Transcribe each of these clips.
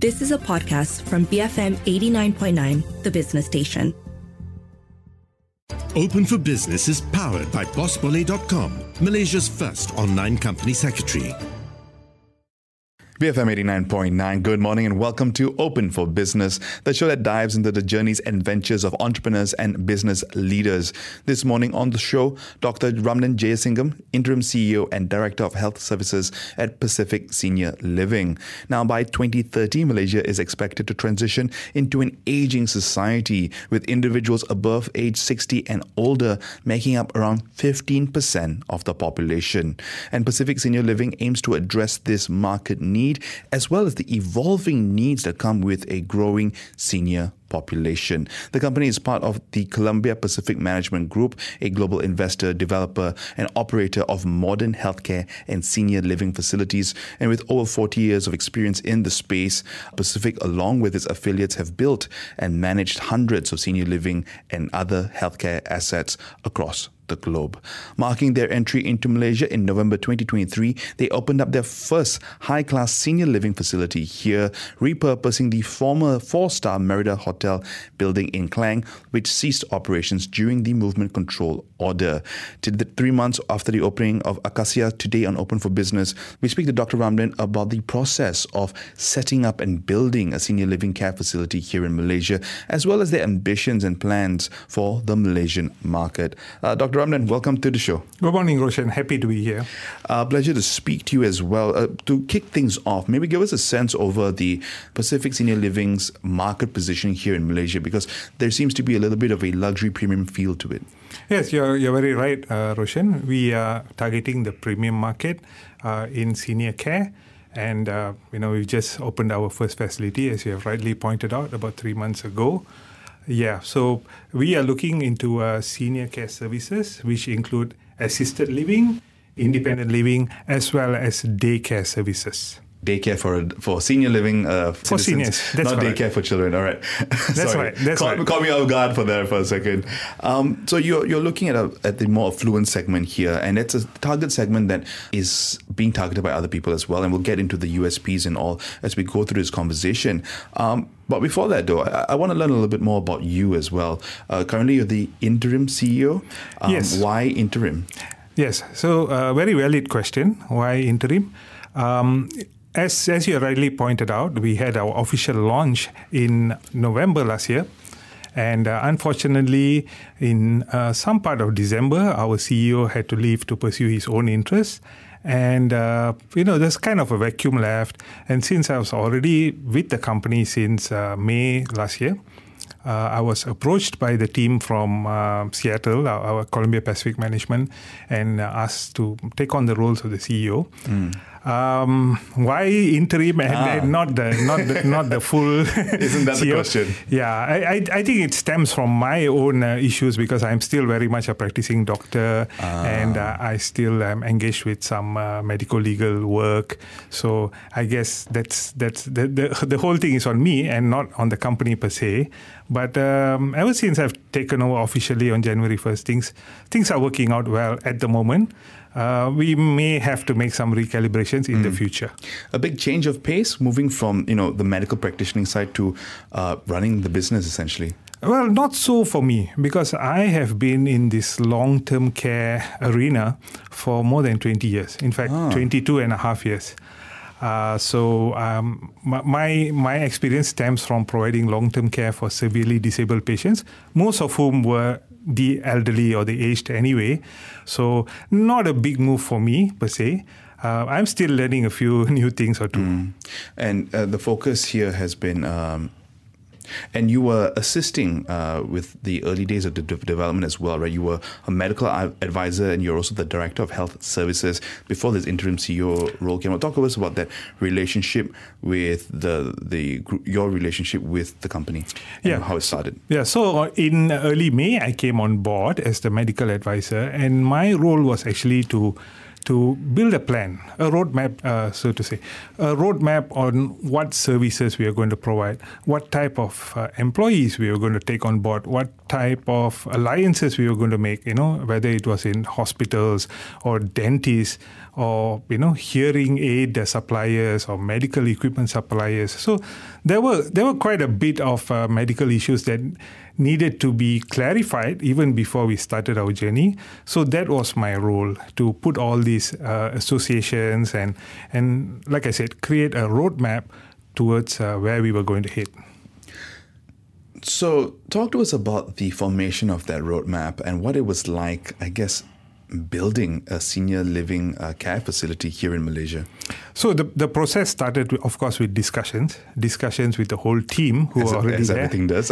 This is a podcast from BFM 89.9, the business station. Open for Business is powered by BossBoleh.com, Malaysia's first online company secretary. BFM 89.9, good morning and welcome to Open for Business, the show that dives into the journeys and ventures of entrepreneurs and business leaders. This morning on the show, Dr. Ramnan Jeyasingam, Interim CEO and Director of Health Services at Pacific Senior Living. Now, by 2030, Malaysia is expected to transition into an aging society, with individuals above age 60 and older making up around 15% of the population. And Pacific Senior Living aims to address this market need, as well as the evolving needs that come with a growing senior population. The company is part of the Columbia Pacific Management Group, a global investor, developer, and operator of modern healthcare and senior living facilities. And with over 40 years of experience in the space, Pacific, along with its affiliates, have built and managed hundreds of senior living and other healthcare assets across the globe. Marking their entry into Malaysia in November 2023, they opened up their first high-class senior living facility here, repurposing the former four-star Merrida Hotel building in Klang, which ceased operations during the movement control order. 3 months after the opening of Acacia, today on Open for Business, we speak to Dr. Ramnan about the process of setting up and building a senior living care facility here in Malaysia, as well as their ambitions and plans for the Malaysian market. Dr. Ramnan, welcome to the show. Good morning, Roshan. Happy to be here. Pleasure to speak to you as well. To kick things off, maybe give us a sense over the Pacific Senior Living's market position here in Malaysia, because there seems to be a little bit of a luxury premium feel to it. Yes, you're very right, Roshan. We are targeting the premium market in senior care. And, we've just opened our first facility, as you have rightly pointed out, about 3 months ago. Yeah, so we are looking into senior care services, which include assisted living, independent living, as well as daycare services. Daycare for senior living citizens. For seniors, that's not correct. Daycare for children, all right. That's right. That's right. Caught me off guard for that for a second. So you're looking at the more affluent segment here, and it's a target segment that is being targeted by other people as well, and we'll get into the USPs and all as we go through this conversation. But before that, though, I want to learn a little bit more about you as well. Currently, you're the interim CEO. Yes. Why interim? Yes. So very valid question. Why interim? As you rightly pointed out, we had our official launch in November last year. And unfortunately, in some part of December, our CEO had to leave to pursue his own interests. And, there's kind of a vacuum left. And since I was already with the company since May last year, I was approached by the team from Seattle, our Columbia Pacific Management, and asked to take on the roles of the CEO. Mm. Why interim and not the full? Isn't that the question? Yeah, I think it stems from my own issues, because I'm still very much a practicing doctor, and I still am engaged with some medical legal work. So I guess that's the whole thing is on me and not on the company per se. But ever since I've taken over officially on January 1st, things are working out well at the moment. We may have to make some recalibrations in the future. A big change of pace, moving from the medical practitioning side to running the business, essentially. Well, not so for me, because I have been in this long-term care arena for more than 20 years. In fact, 22 and a half years. My experience stems from providing long-term care for severely disabled patients, most of whom were the elderly or the aged anyway. So not a big move for me per se. I'm still learning a few new things or two. And the focus here has been... and you were assisting with the early days of the development as well, right? You were a medical advisor, and you're also the director of health services before this interim CEO role came out. Talk to us about that relationship with your relationship with the company and how it started. Yeah, so in early May, I came on board as the medical advisor, and my role was actually to to build a plan, a roadmap, so to say, a roadmap on what services we are going to provide, what type of employees we are going to take on board, what type of alliances we were going to make, you know, whether it was in hospitals or dentists or, you know, hearing aid suppliers or medical equipment suppliers. So there were quite a bit of medical issues that needed to be clarified even before we started our journey. So that was my role, to put all these associations and like I said, create a roadmap towards where we were going to head. So talk to us about the formation of that roadmap and what it was like, I guess, building a senior living care facility here in Malaysia. So the process started, of course, with discussions with the whole team who are already there. Everything does.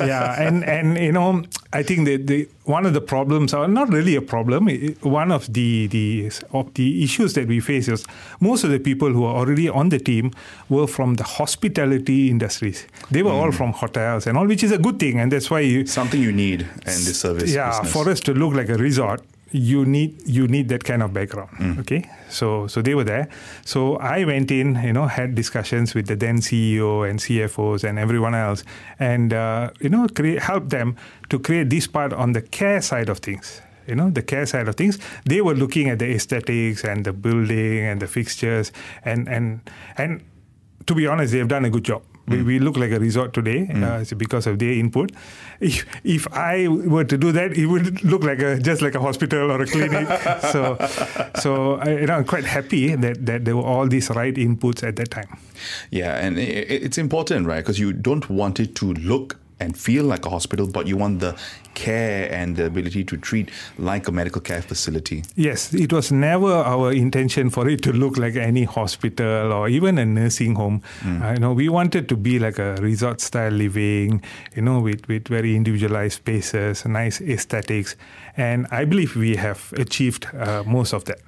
Yeah, and you know, I think the one of the problems, or not really a problem, one of the issues that we face is most of the people who are already on the team were from the hospitality industries. They were all from hotels and all, which is a good thing, and that's why something you need in the service. Yeah, business. For us to look like a resort, you need that kind of background. Okay, so they were there. So I went in, you know, had discussions with the then CEO and CFOs and everyone else, and help them to create this part on the care side of things. You know, the care side of things, they were looking at the aesthetics and the building and the fixtures, and to be honest, they've done a good job. We look like a resort today because of their input. If I were to do that, it would look like just like a hospital or a clinic. I'm quite happy that there were all these right inputs at that time. Yeah, and it's important, right? Because you don't want it to look and feel like a hospital, but you want the care and the ability to treat like a medical care facility. Yes, it was never our intention for it to look like any hospital or even a nursing home. We wanted to be like a resort-style living, you know, with very individualized spaces, nice aesthetics, and I believe we have achieved most of that.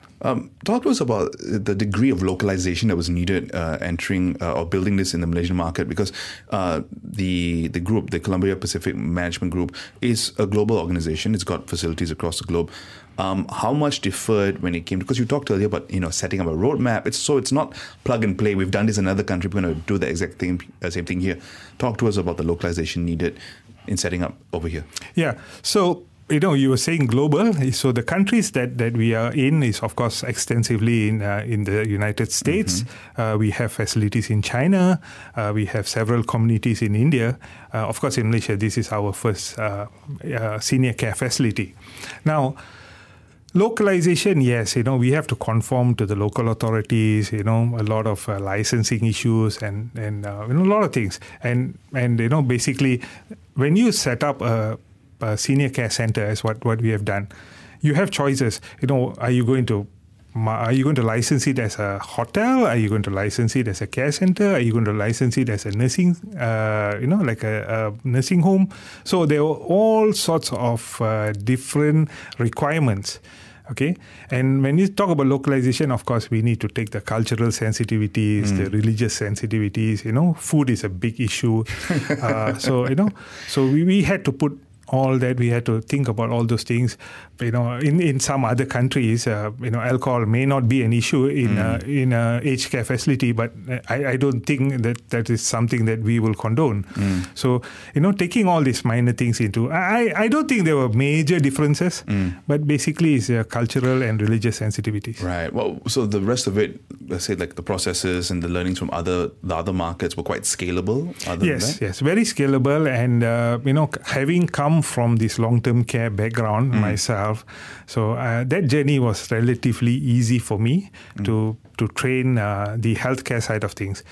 Talk to us about the degree of localization that was needed entering or building this in the Malaysian market, because the group, the Columbia Pacific Management Group, is a global organization. It's got facilities across the globe. How much differed when it came to, because you talked earlier about, you know, setting up a roadmap. It's not plug and play. We've done this in another country. We're going to do the exact same thing here. Talk to us about the localization needed in setting up over here. Yeah. So, you know, you were saying global. So the countries that we are in is, of course, extensively in the United States. Mm-hmm. We have facilities in China. We have several communities in India. Of course, in Malaysia, this is our first senior care facility. Now, localization, yes, you know, we have to conform to the local authorities, you know, a lot of licensing issues and a lot of things. And you know, basically, when you set up a senior care center is what we have done. You have choices. You know, are you going to license it as a hotel? Are you going to license it as a care center? Are you going to license it as a nursing, like a nursing home? So there were all sorts of different requirements. Okay, and when you talk about localization, of course, we need to take the cultural sensitivities, the religious sensitivities. You know, food is a big issue. So we had to put all that. We had to think about all those things. You know, in some other countries, alcohol may not be an issue in a aged care facility, but I don't think that is something that we will condone. So, you know, taking all these minor things into, I don't think there were major differences, but basically it's cultural and religious sensitivities. Right. Well, so the rest of it, let's say, like the processes and the learnings from the other markets were quite scalable. Yes, very scalable, and having come from this long-term care background myself. So that journey was relatively easy for me to train the healthcare side of things.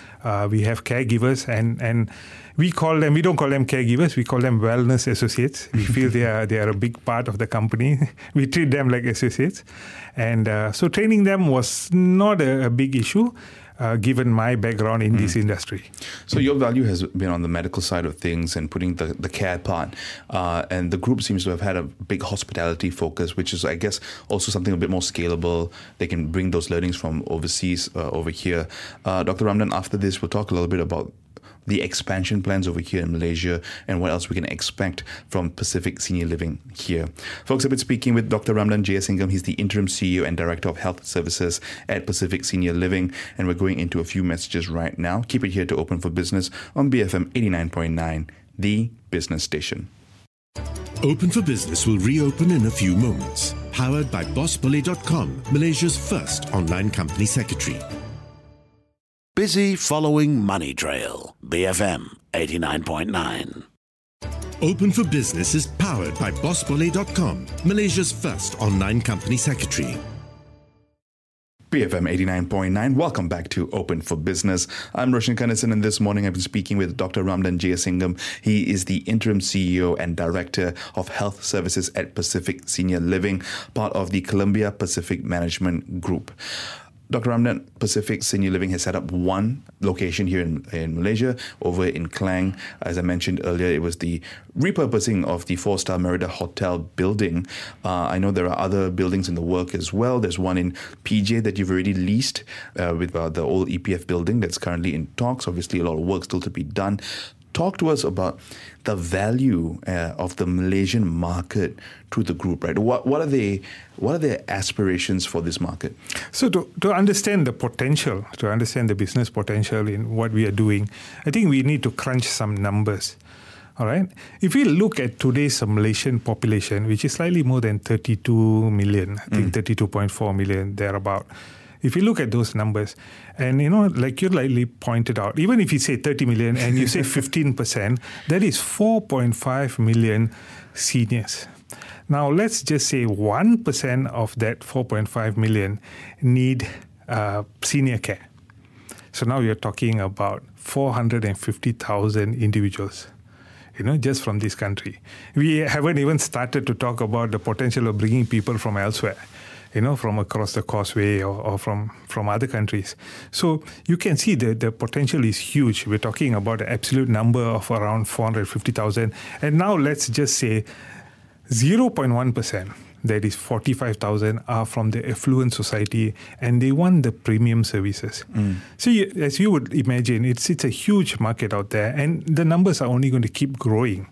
We have caregivers and we don't call them caregivers, we call them wellness associates. We feel they are a big part of the company. We treat them like associates. And so training them was not a big issue, given my background in this industry. So your value has been on the medical side of things and putting the care part. And the group seems to have had a big hospitality focus, which is, I guess, also something a bit more scalable. They can bring those learnings from overseas over here. Dr. Ramnan, after this, we'll talk a little bit about the expansion plans over here in Malaysia and what else we can expect from Pacific Senior Living here. Folks, I've been speaking with Dr. Ramnan Jeyasingam. He's the Interim CEO and Director of Health Services at Pacific Senior Living, and we're going into a few messages right now. Keep it here to Open for Business on BFM 89.9, the business station. Open for Business will reopen in a few moments. Powered by BossBoleh.com, Malaysia's first online company secretary. Busy following Money Trail. BFM 89.9. Open for Business is powered by BossBoleh.com, Malaysia's first online company secretary. BFM 89.9, welcome back to Open for Business. I'm Roshan Kanasan, and this morning I've been speaking with Dr. Ramnan Jeyasingam. He is the Interim CEO and Director of Health Services at Pacific Senior Living, part of the Columbia Pacific Management Group. Dr. Ramnan, Pacific Senior Living has set up one location here in Malaysia, over in Klang. As I mentioned earlier, it was the repurposing of the 4-star Merrida Hotel building. I know there are other buildings in the work as well. There's one in PJ that you've already leased with the old EPF building that's currently in talks. Obviously, a lot of work still to be done. Talk to us about the value of the Malaysian market to the group, right? What are their aspirations for this market? So to understand the potential, to understand the business potential in what we are doing, I think we need to crunch some numbers, all right? If we look at today's Malaysian population, which is slightly more than 32 million, I think 32.4 million, thereabout. If you look at those numbers, and you know, like you lightly pointed out, even if you say 30 million and you say 15%, that is 4.5 million seniors. Now, let's just say 1% of that 4.5 million need senior care. So now you're talking about 450,000 individuals, you know, just from this country. We haven't even started to talk about the potential of bringing people from elsewhere, you know, from across the causeway or from other countries. So you can see that the potential is huge. We're talking about an absolute number of around 450,000. And now let's just say 0.1%, that is 45,000, are from the affluent society, and they want the premium services. So as you would imagine, it's a huge market out there, and the numbers are only going to keep growing.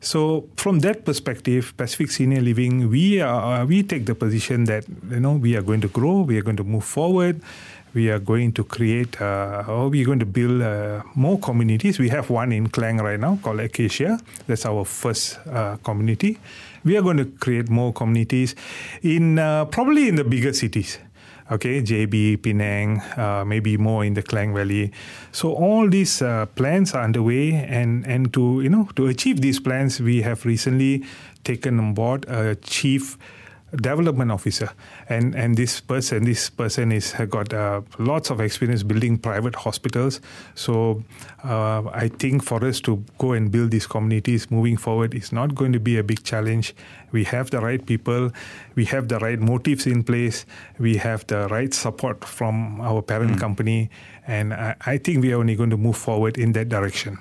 So from that perspective, Pacific Senior Living, we take the position that, you know, we are going to grow, we are going to move forward, we are going to create we're going to build more communities. We have one in Klang right now called Acacia. That's our first community. We are going to create more communities in probably in the bigger cities. Okay, JB, Penang, maybe more in the Klang Valley. So all these plans are underway, and to, you know, to achieve these plans, we have recently taken on board a chief development officer, and this person is got lots of experience building private hospitals. So I think for us to go and build these communities moving forward is not going to be a big challenge. We have the right people, we have the right motives in place, we have the right support from our parent company, and I think we are only going to move forward in that direction.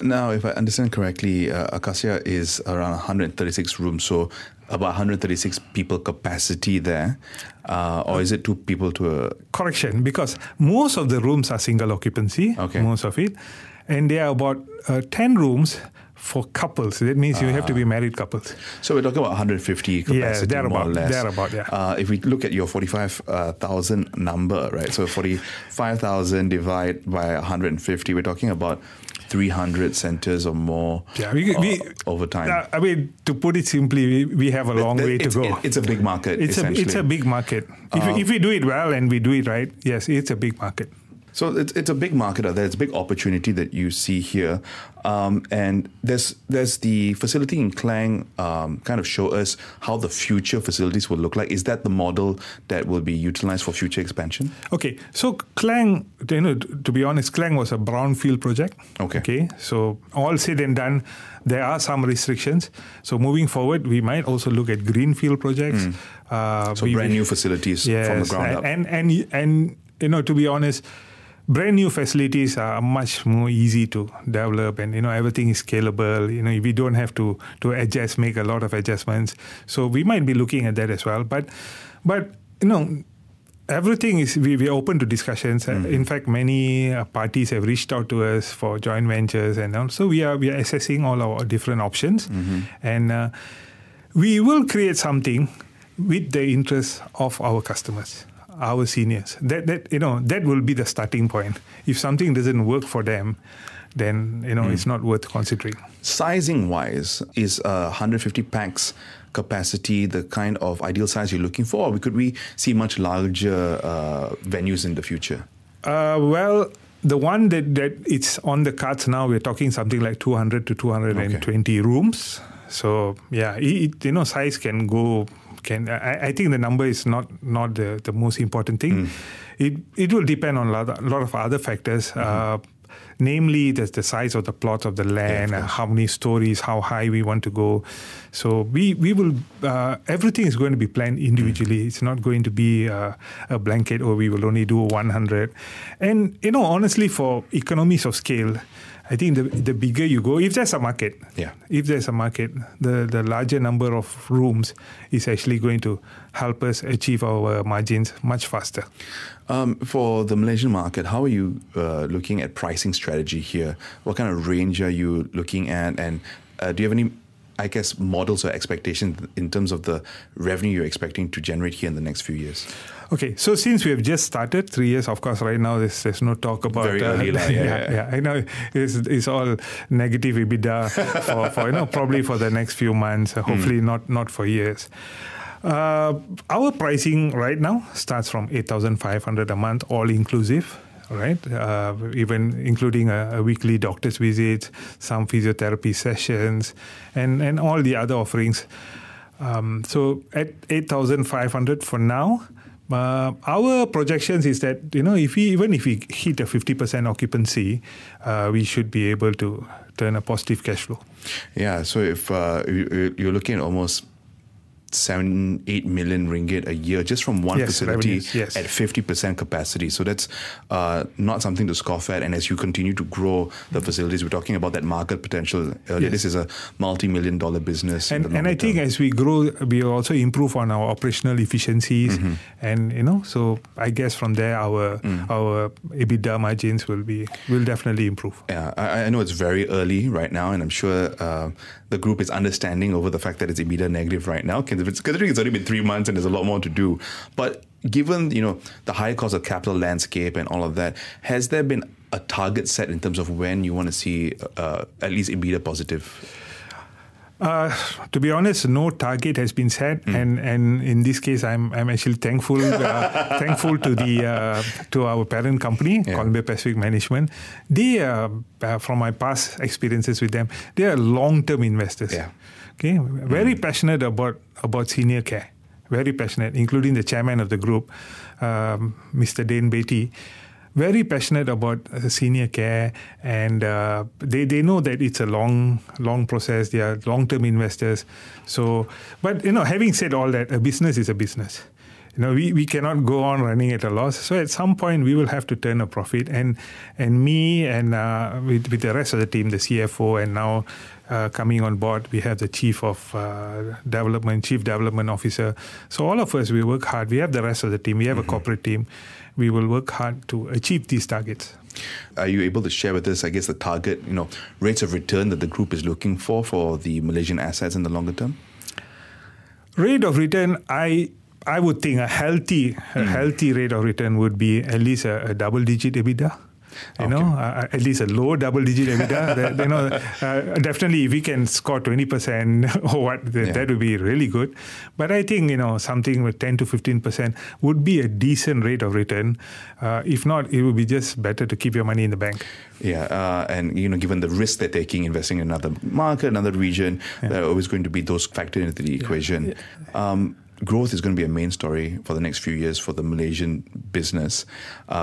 Now, if I understand correctly, Acacia is around 136 rooms, so about 136 people capacity there, or is it two people to a... Correction, because most of the rooms are single occupancy, okay, most of it, and there are about 10 rooms for couples. That means you have to be married couples. So we're talking about 150 capacity, yeah, more or less. Thereabout, yeah. If we look at your 45,000 number, right, so 45,000 divided by 150, we're talking about 300 centers or more, yeah, over time. I mean, to put it simply, we have a long way to go. It's a big market, essentially. It's a big market. If we do it well and we do it right, yes, it's a big market. So it's a big market out there. It's a big opportunity that you see here. And there's the facility in Klang kind of show us how the future facilities will look like. Is that the model that will be utilized for future expansion? Okay. So Klang, you know, to be honest, Klang was a brownfield project. Okay. So all said and done, there are some restrictions. So moving forward, we might also look at greenfield projects. So brand new facilities, yes, from the ground up. And you know, to be honest, brand new facilities are much more easy to develop, and you know, everything is scalable. You know, we don't have to adjust, make a lot of adjustments. So we might be looking at that as well. But you know, everything is, we are open to discussions. In fact, many parties have reached out to us for joint ventures, and so we are assessing all our different options, and we will create something with the interests of our customers, our seniors. That will be the starting point. If something doesn't work for them, then it's not worth considering. Sizing wise, is 150 pax capacity the kind of ideal size you're looking for, or could we see much larger venues in the future? Well, the one that it's on the cards now, we're talking something like 200 to 220 rooms. So size can go. I think the number is not the most important thing. It will depend on a lot of other factors. Namely, the size of the plot of the land, how many stories, how high we want to go. So we will, everything is going to be planned individually. It's not going to be a blanket, or we will only do 100. And, honestly, for economies of scale, I think the bigger you go, if there's a market, the larger number of rooms is actually going to help us achieve our margins much faster. For the Malaysian market, how are you looking at pricing strategy here? What kind of range are you looking at? And do you have any, I guess, models or expectations in terms of the revenue you're expecting to generate here in the next few years? Okay, so since we have just started 3 years, of course, right now there's no talk about very early. I know it's all negative EBITDA for probably for the next few months, hopefully not for years. Our pricing right now starts from 8,500 a month, all inclusive. Right, even including a weekly doctor's visit, some physiotherapy sessions, and all the other offerings. So at 8,500 for now, our projections is that if we hit a 50% occupancy, we should be able to turn a positive cash flow. Yeah. So if you're looking at almost 7-8 million ringgit a year just from one facility at 50% capacity. So that's not something to scoff at. And as you continue to grow the facilities, we're talking about that market potential. This is a multi-million dollar business. And I think as we grow, we also improve on our operational efficiencies. And, so I guess from there, our EBITDA margins will definitely improve. Yeah, I know it's very early right now, and I'm sure the group is understanding over the fact that it's EBITDA negative right now. Considering it's only been 3 months and there's a lot more to do. But given, the high cost of capital landscape and all of that, has there been a target set in terms of when you want to see at least EBITDA positive? To be honest, no target has been set, and in this case, I'm actually thankful to our parent company, Columbia Pacific Management. They, from my past experiences with them, they are long-term investors. Yeah. Okay, very passionate about senior care, very passionate, including the chairman of the group, Mr. Dane Beatty. Very passionate about senior care, and they know that it's a long process. They are long-term investors. So, but having said all that, a business is a business. We cannot go on running at a loss. So at some point we will have to turn a profit. And me and with the rest of the team, the CFO, and now coming on board, we have the chief of development, chief development officer. So all of us, we work hard. We have the rest of the team. We have a corporate team. We will work hard to achieve these targets. Are you able to share with us, I guess, the target, rates of return that the group is looking for the Malaysian assets in the longer term? Rate of return, I would think a healthy rate of return would be at least a double-digit EBITDA. At least a low double-digit EBITDA. Definitely, if we can score 20% or what, that would be really good. But I think something with 10 to 15% would be a decent rate of return. If not, it would be just better to keep your money in the bank. Yeah, and given the risk they're taking investing in another market, another region, there are always going to be those factors into the equation. Yeah. Growth is going to be a main story for the next few years for the Malaysian business.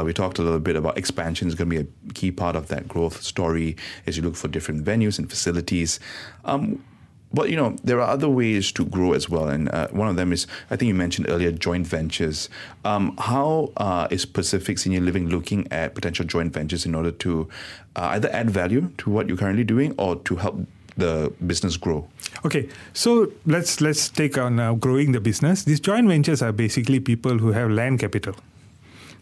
We talked a little bit about expansion is going to be a key part of that growth story as you look for different venues and facilities. But, there are other ways to grow as well. And one of them is, I think you mentioned earlier, joint ventures. How is Pacific Senior Living looking at potential joint ventures in order to either add value to what you're currently doing or to help the business grow? Okay, so let's take on growing the business. These joint ventures are basically people who have land capital.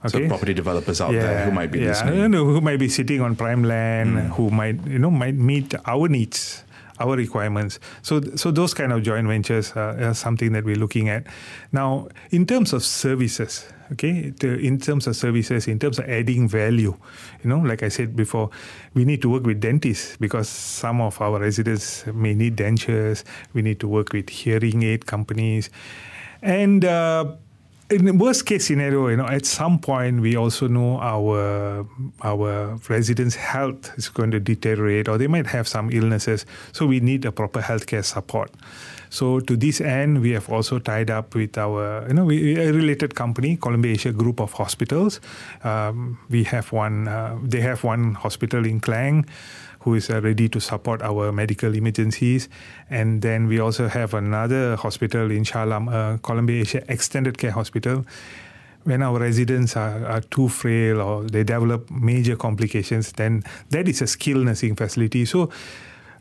Okay. So property developers out there who might be listening, who might be sitting on prime land, who might might meet our needs, our requirements. So those kind of joint ventures are something that we're looking at. Now, in terms of services, in terms of adding value, like I said before, we need to work with dentists because some of our residents may need dentures. We need to work with hearing aid companies. And in the worst case scenario, at some point we also know our residents' health is going to deteriorate or they might have some illnesses. So we need a proper healthcare support. So to this end, we have also tied up with our, a related company, Columbia Asia Group of Hospitals. They have one hospital in Klang, who is ready to support our medical emergencies. And then we also have another hospital in Shalam, Columbia Asia Extended Care Hospital. When our residents are too frail or they develop major complications, then that is a skilled nursing facility. So,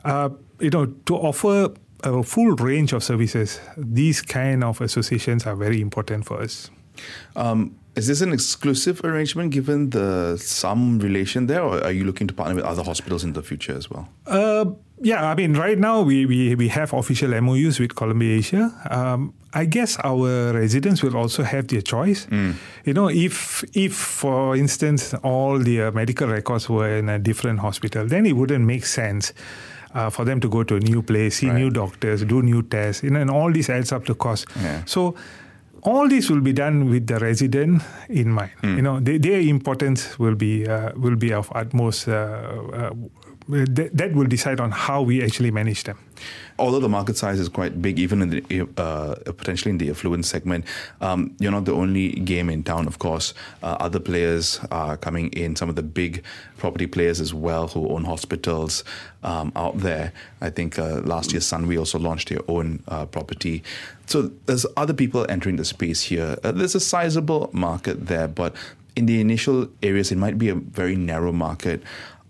to offer a full range of services, these kind of associations are very important for us. Is this an exclusive arrangement given some relation there, or are you looking to partner with other hospitals in the future as well? Right now we have official MOUs with Columbia Asia. I guess our residents will also have their choice. If for instance all their medical records were in a different hospital, then it wouldn't make sense for them to go to a new place, see new doctors, do new tests, and all this adds up to cost. Yeah. So all this will be done with the resident in mind. Their importance will be of utmost. That will decide on how we actually manage them. Although the market size is quite big, even in the, potentially in the affluent segment, you're not the only game in town, of course. Other players are coming in, some of the big property players as well who own hospitals out there. I think last year Sunway also launched their own property. So there's other people entering the space here. There's a sizable market there, but in the initial areas, it might be a very narrow market.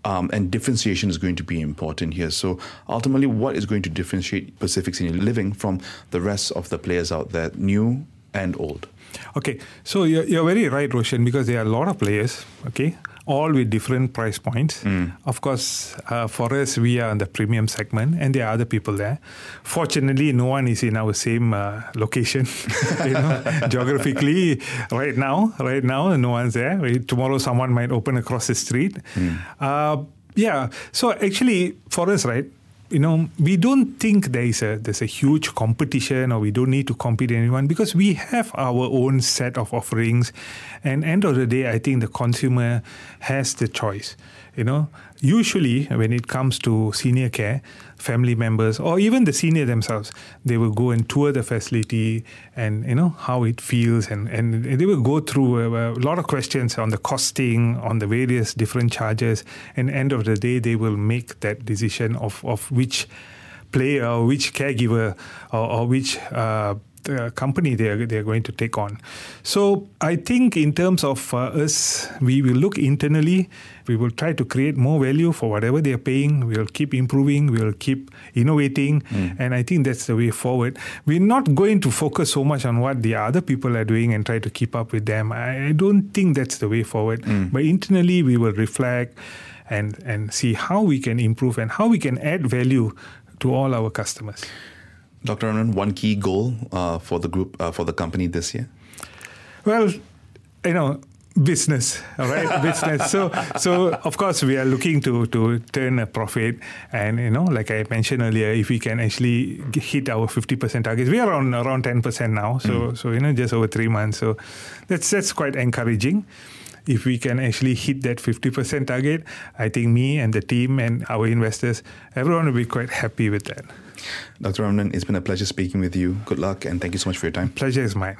And differentiation is going to be important here. So ultimately, what is going to differentiate Pacific Senior Living from the rest of the players out there, new and old? Okay, so you're very right, Roshan, because there are a lot of players, all with different price points. Of course, for us, we are in the premium segment, and there are other people there. Fortunately, no one is in our same location, geographically. Right now, no one's there. Tomorrow, someone might open across the street. So actually, for us, we don't think there's a huge competition, or we don't need to compete anyone because we have our own set of offerings. And end of the day, I think the consumer has the choice. Usually when it comes to senior care, family members or even the senior themselves, they will go and tour the facility and how it feels, and they will go through a lot of questions on the costing, on the various different charges, and end of the day they will make that decision of which player or which caregiver or which company they're going to take on. So I think in terms of us, we will look internally. We will try to create more value for whatever they are paying. We will keep improving. We will keep innovating. And I think that's the way forward. We're not going to focus so much on what the other people are doing and try to keep up with them. I don't think that's the way forward. But internally, we will reflect and see how we can improve and how we can add value to all our customers. Dr. Ramnan, one key goal for the group, for the company this year? Well, business, right? Business. So of course, we are looking to turn a profit. And, like I mentioned earlier, if we can actually hit our 50% targets, we are around 10% now. So, just over 3 months. So that's quite encouraging. If we can actually hit that 50% target, I think me and the team and our investors, everyone will be quite happy with that. Dr. Ramnan, it's been a pleasure speaking with you. Good luck and thank you so much for your time. Pleasure is mine.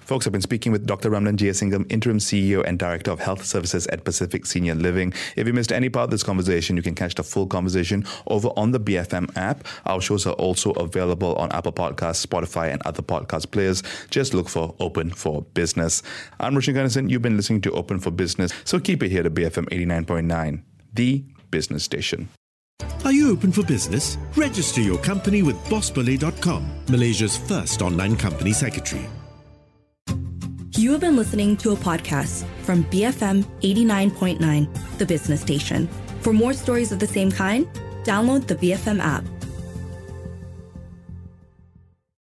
Folks, I've been speaking with Dr. Ramnan Jeyasingam, Interim CEO and Director of Health Services at Pacific Senior Living. If you missed any part of this conversation, you can catch the full conversation over on the BFM app. Our shows are also available on Apple Podcasts, Spotify, and other podcast players. Just look for Open for Business. I'm Roshan Gunnison. You've been listening to Open for Business, so keep it here to BFM 89.9, the business station. Are you open for business? Register your company with BossBoleh.com, Malaysia's first online company secretary. You have been listening to a podcast from BFM 89.9, the business station. For more stories of the same kind, download the BFM app.